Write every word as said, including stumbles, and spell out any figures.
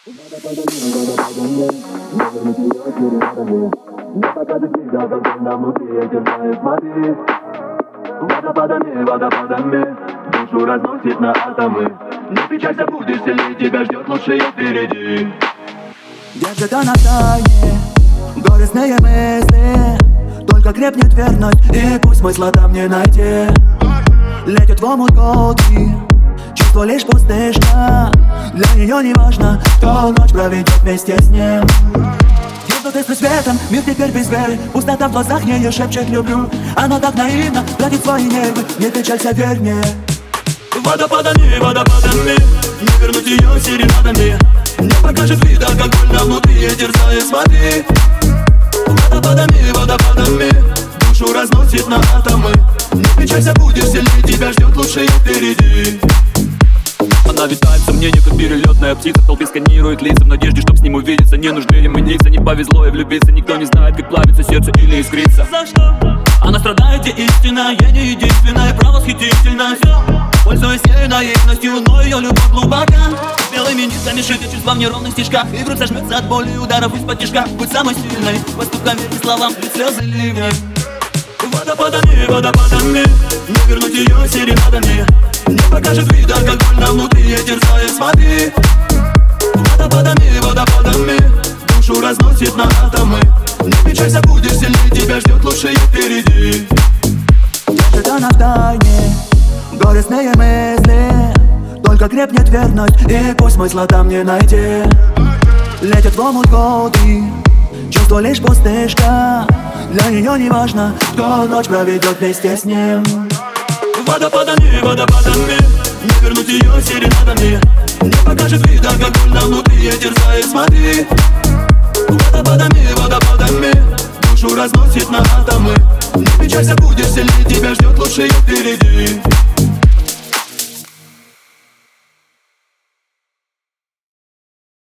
Водопадами, водопадами душу разносит на атомы. Не печалься, будь веселей, тебя ждет лучшее впереди. Где-то на тайне горестные мысли, только крепнет верность, и пусть смысла там не найти. Летят в омут голки, чувство лишь пустышка. Для нее не важно, кто ночь проведет вместе с ним. Ты с светом, мир теперь без веры. Пустота в глазах ее шепчет «люблю». Она так наивно тратит свои нервы. Не печалься, верь мне. Водопадами, водопадами не вернуть ее серенадами. Не покажет вида, как больно внутри ей терзает, смотри. Водопадами, водопадами душу разносит на атомы. Не печалься, будешь сильней, тебя ждет лучшее впереди. Она витает в сомнениях, как перелетная птица. В толпе сканирует лица в надежде, чтоб с ним увидеться. Не нужны ли мы ниться, не повезло и влюбиться. Никто не знает, как плавится сердце или искрится. За что? Она страдает, и истина, я не единственная, правосхитительная. Пользуясь ею наивностью, но ее любовь глубока. Белыми ницами шиты чувства в неровных стежках. И грудь сожмется от боли, ударов из-под тяжка. Будь самой сильной, поступками и словам, и слезы ливни. Водопадами, водопадами не вернуть ее серенадами. Не покажет вида, как больно внутри ей терзает, смотри. Водопадами, водопадами душу разносит на атомы. Не печалься, будешь сильней, тебя ждет лучшее впереди. Где-то на тайне горестные мысли, только крепнет верность, и пусть смысла там не найти. Летят в омут годы, чувство лишь пустышка. Для нее не важно, кто ночь проведет вместе с ним. Водопадами, водопадами не вернуть ее серенадами. Не покажет вида, как больно внутри ей терзает, смотри. Водопадами, водопадами душу разносит на атомы. Не печалься, будешь сильней, тебя ждет лучшее впереди.